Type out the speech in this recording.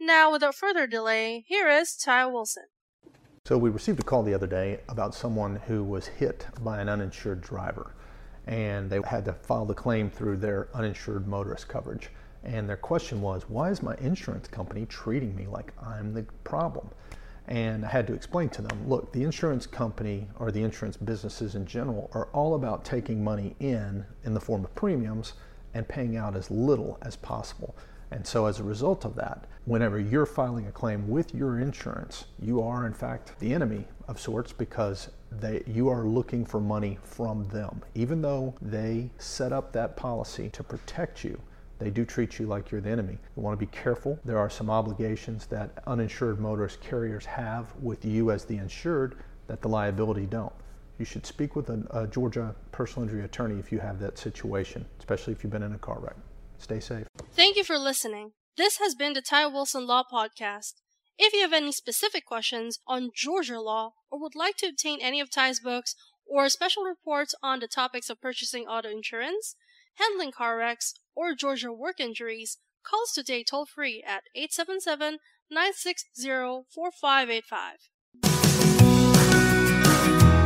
Now, without further delay, here is Ty Wilson. So we received a call the other day about someone who was hit by an uninsured driver, and they had to file the claim through their uninsured motorist coverage. And their question was, why is my insurance company treating me like I'm the problem? And I had to explain to them, look, the insurance company or the insurance businesses in general are all about taking money in the form of premiums and paying out as little as possible. And so as a result of that, whenever you're filing a claim with your insurance, you are in fact the enemy of sorts because you are looking for money from them. Even though they set up that policy to protect you, they do treat you like you're the enemy. You want to be careful. There are some obligations that uninsured motorist carriers have with you as the insured that the liability don't. You should speak with a Georgia personal injury attorney if you have that situation, especially if you've been in a car wreck. Stay safe. Thank you for listening. This has been the Ty Wilson Law Podcast. If you have any specific questions on Georgia law or would like to obtain any of Ty's books or special reports on the topics of purchasing auto insurance, handling car wrecks, or Georgia work injuries, call us today toll-free at 877-960-4585.